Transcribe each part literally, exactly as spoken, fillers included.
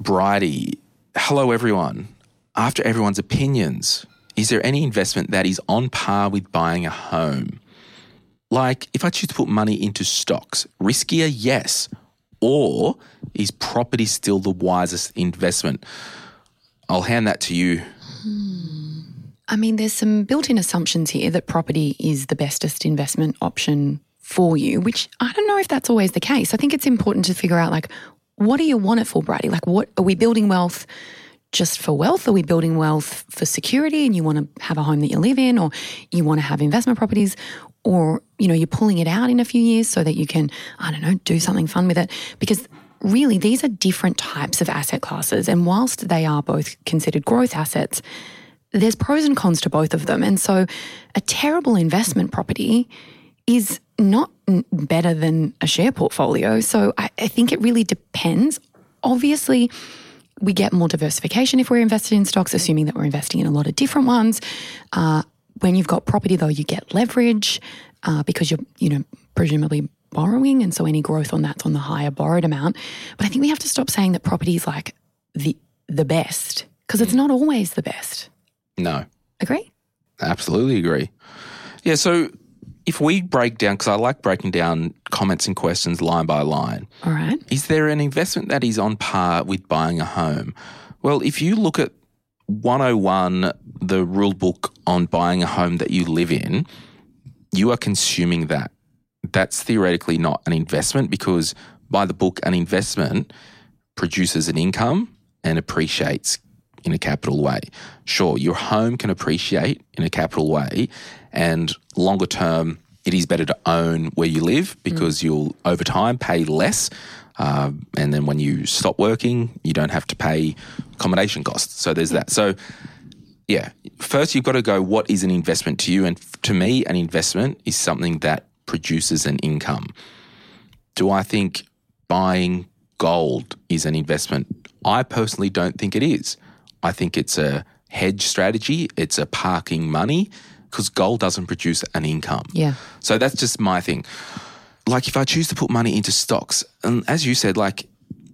Bridie, hello everyone. After everyone's opinions, is there any investment that is on par with buying a home? Like, if I choose to put money into stocks, riskier, yes. Or is property still the wisest investment? I'll hand that to you. Hmm. I mean, there's some built-in assumptions here that property is the bestest investment option for you, which I don't know if that's always the case. I think it's important to figure out, like, what do you want it for, Brady? Like, what are we building wealth just for wealth? Are we building wealth for security and you want to have a home that you live in, or you want to have investment properties, or, you know, you're pulling it out in a few years so that you can, I don't know, do something fun with it? Because really these are different types of asset classes, and whilst they are both considered growth assets, there's pros and cons to both of them. And so a terrible investment property is not better than a share portfolio. So I, I think it really depends. Obviously, we get more diversification if we're invested in stocks, assuming that we're investing in a lot of different ones. Uh, when you've got property, though, you get leverage uh, because you're, you know, presumably borrowing, and so any growth on that's on the higher borrowed amount. But I think we have to stop saying that property is like the the best, because it's not always the best. No. Agree? Absolutely agree. Yeah, so if we break down, because I like breaking down comments and questions line by line. All right. Is there an investment that is on par with buying a home? Well, if you look at one oh one, the rule book on buying a home that you live in, you are consuming that. That's theoretically not an investment, because by the book, an investment produces an income and appreciates in a capital way. Sure, your home can appreciate in a capital way, and longer term, it is better to own where you live, because mm. you'll over time pay less. Uh, and then when you stop working, you don't have to pay accommodation costs. So there's that. So yeah, first you've got to go, what is an investment to you? And to me, an investment is something that produces an income. Do I think buying gold is an investment? I personally don't think it is. I think it's a hedge strategy. It's a parking money, because gold doesn't produce an income. Yeah. So that's just my thing. Like, if I choose to put money into stocks, and as you said, like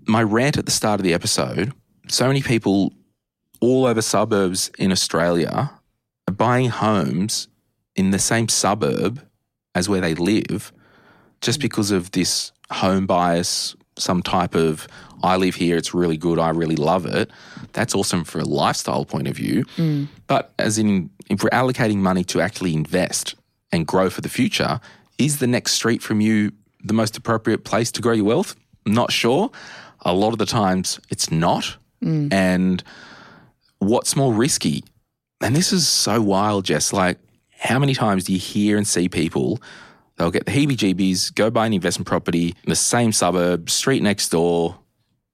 my rant at the start of the episode, so many people all over suburbs in Australia are buying homes in the same suburb as where they live, just because of this home bias, some type of, I live here, it's really good, I really love it. That's awesome for a lifestyle point of view. Mm. But as in, if we're allocating money to actually invest and grow for the future, is the next street from you the most appropriate place to grow your wealth? I'm not sure. A lot of the times it's not. Mm. And what's more risky? And this is so wild, Jess. Like, how many times do you hear and see people, they'll get the heebie-jeebies, go buy an investment property in the same suburb, street next door,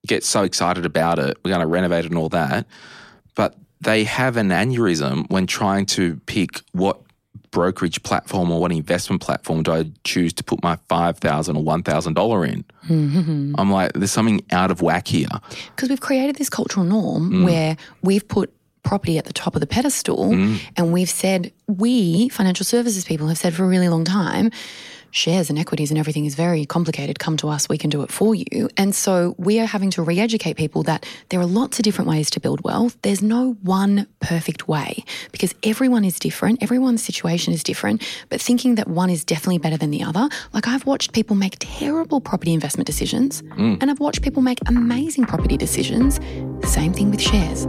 get so excited about it, we're going to renovate it and all that, but they have an aneurysm when trying to pick what brokerage platform or what investment platform do I choose to put my five thousand dollars or one thousand dollars in. Mm-hmm. I'm like, there's something out of whack here. Because we've created this cultural norm mm. where we've put property at the top of the pedestal mm. and we've said, we, financial services people, have said for a really long time, shares and equities and everything is very complicated. Come to us, we can do it for you. And so we are having to re-educate people that there are lots of different ways to build wealth. There's no one perfect way, because everyone is different. Everyone's situation is different, but thinking that one is definitely better than the other. Like, I've watched people make terrible property investment decisions mm. and I've watched people make amazing property decisions. Same thing with shares.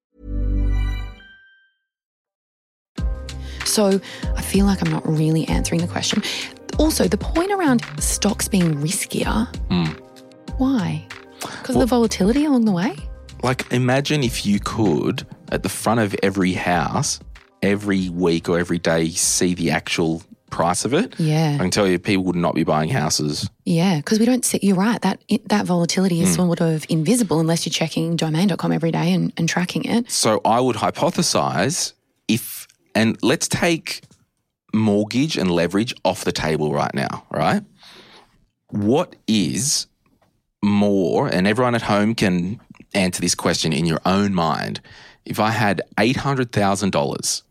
So I feel like I'm not really answering the question. Also, the point around stocks being riskier, mm. why? Because well, of the volatility along the way? Like, imagine if you could at the front of every house every week or every day, see the actual price of it. Yeah. I can tell you people would not be buying houses. Yeah, because we don't see, you're right, that that volatility is mm. sort of invisible unless you're checking domain dot com every day and, and tracking it. So I would hypothesize if, and let's take mortgage and leverage off the table right now, right? What is more, and everyone at home can answer this question in your own mind, if I had eight hundred thousand dollars,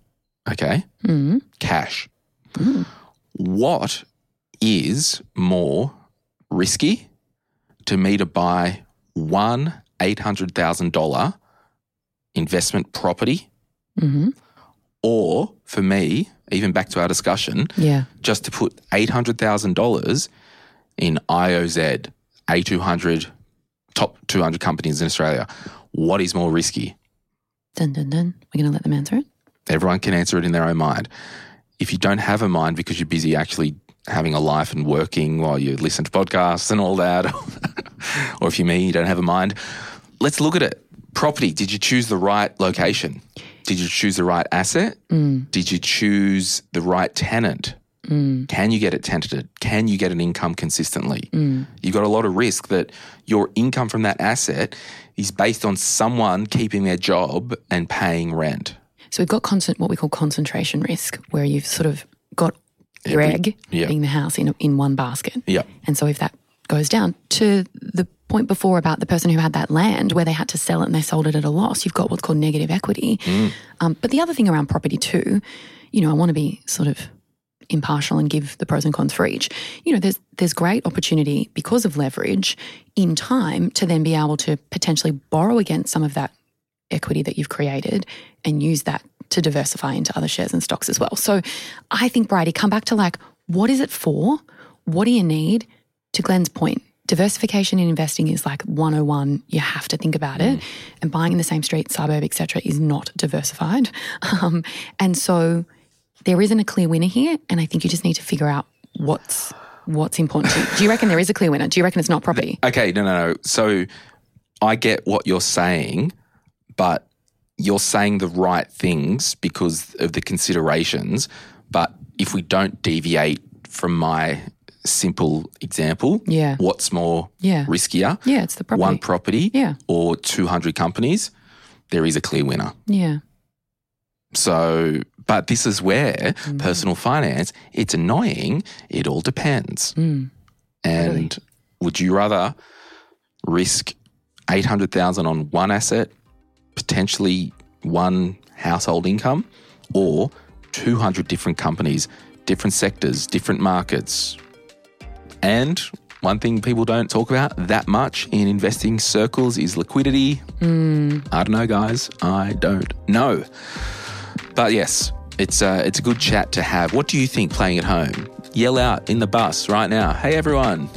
okay, mm. cash, mm. what is more risky to me to buy one eight hundred thousand dollars investment property mm-hmm. or for me, even back to our discussion, yeah. just to put eight hundred thousand dollars in I O Z, A two hundred, top two hundred companies in Australia? What is more risky? Dun, dun, dun. We're going to let them answer it? Everyone can answer it in their own mind. If you don't have a mind because you're busy actually having a life and working while you listen to podcasts and all that, or if you're me, you don't have a mind, let's look at it. Property, did you choose the right location? Did you choose the right asset? Mm. Did you choose the right tenant? Mm. Can you get it tenanted? Can you get an income consistently? Mm. You've got a lot of risk that your income from that asset is based on someone keeping their job and paying rent. So we've got constant, what we call concentration risk, where you've sort of got Every, reg yeah. being the house in in one basket. Yeah. And so if that goes down to the point before about the person who had that land where they had to sell it and they sold it at a loss, you've got what's called negative equity. Mm. Um, but the other thing around property too, you know, I want to be sort of impartial and give the pros and cons for each. You know, there's there's great opportunity because of leverage in time to then be able to potentially borrow against some of that equity that you've created and use that to diversify into other shares and stocks as well. So I think, Bridie, come back to like, what is it for? What do you need? To Glenn's point, diversification in investing is like one oh one. You have to think about it. Mm. And buying in the same street, suburb, et cetera, is not diversified. Um, and so there isn't a clear winner here, and I think you just need to figure out what's what's important to you. Do you reckon there is a clear winner? Do you reckon it's not property? Okay, no, no, no. So I get what you're saying, but you're saying the right things because of the considerations. But if we don't deviate from my simple example, yeah. what's more yeah. riskier? Yeah, it's the property. One property yeah. or two hundred companies, there is a clear winner. Yeah. So, but this is where mm. personal finance, it's annoying, it all depends. Mm. And really? Would you rather risk eight hundred thousand dollars on one asset, potentially one household income, or two hundred different companies, different sectors, different markets? And one thing people don't talk about that much in investing circles is liquidity. Mm. I don't know, guys. I don't know. But yes, it's a, it's a good chat to have. What do you think playing at home? Yell out in the bus right now. Hey, everyone.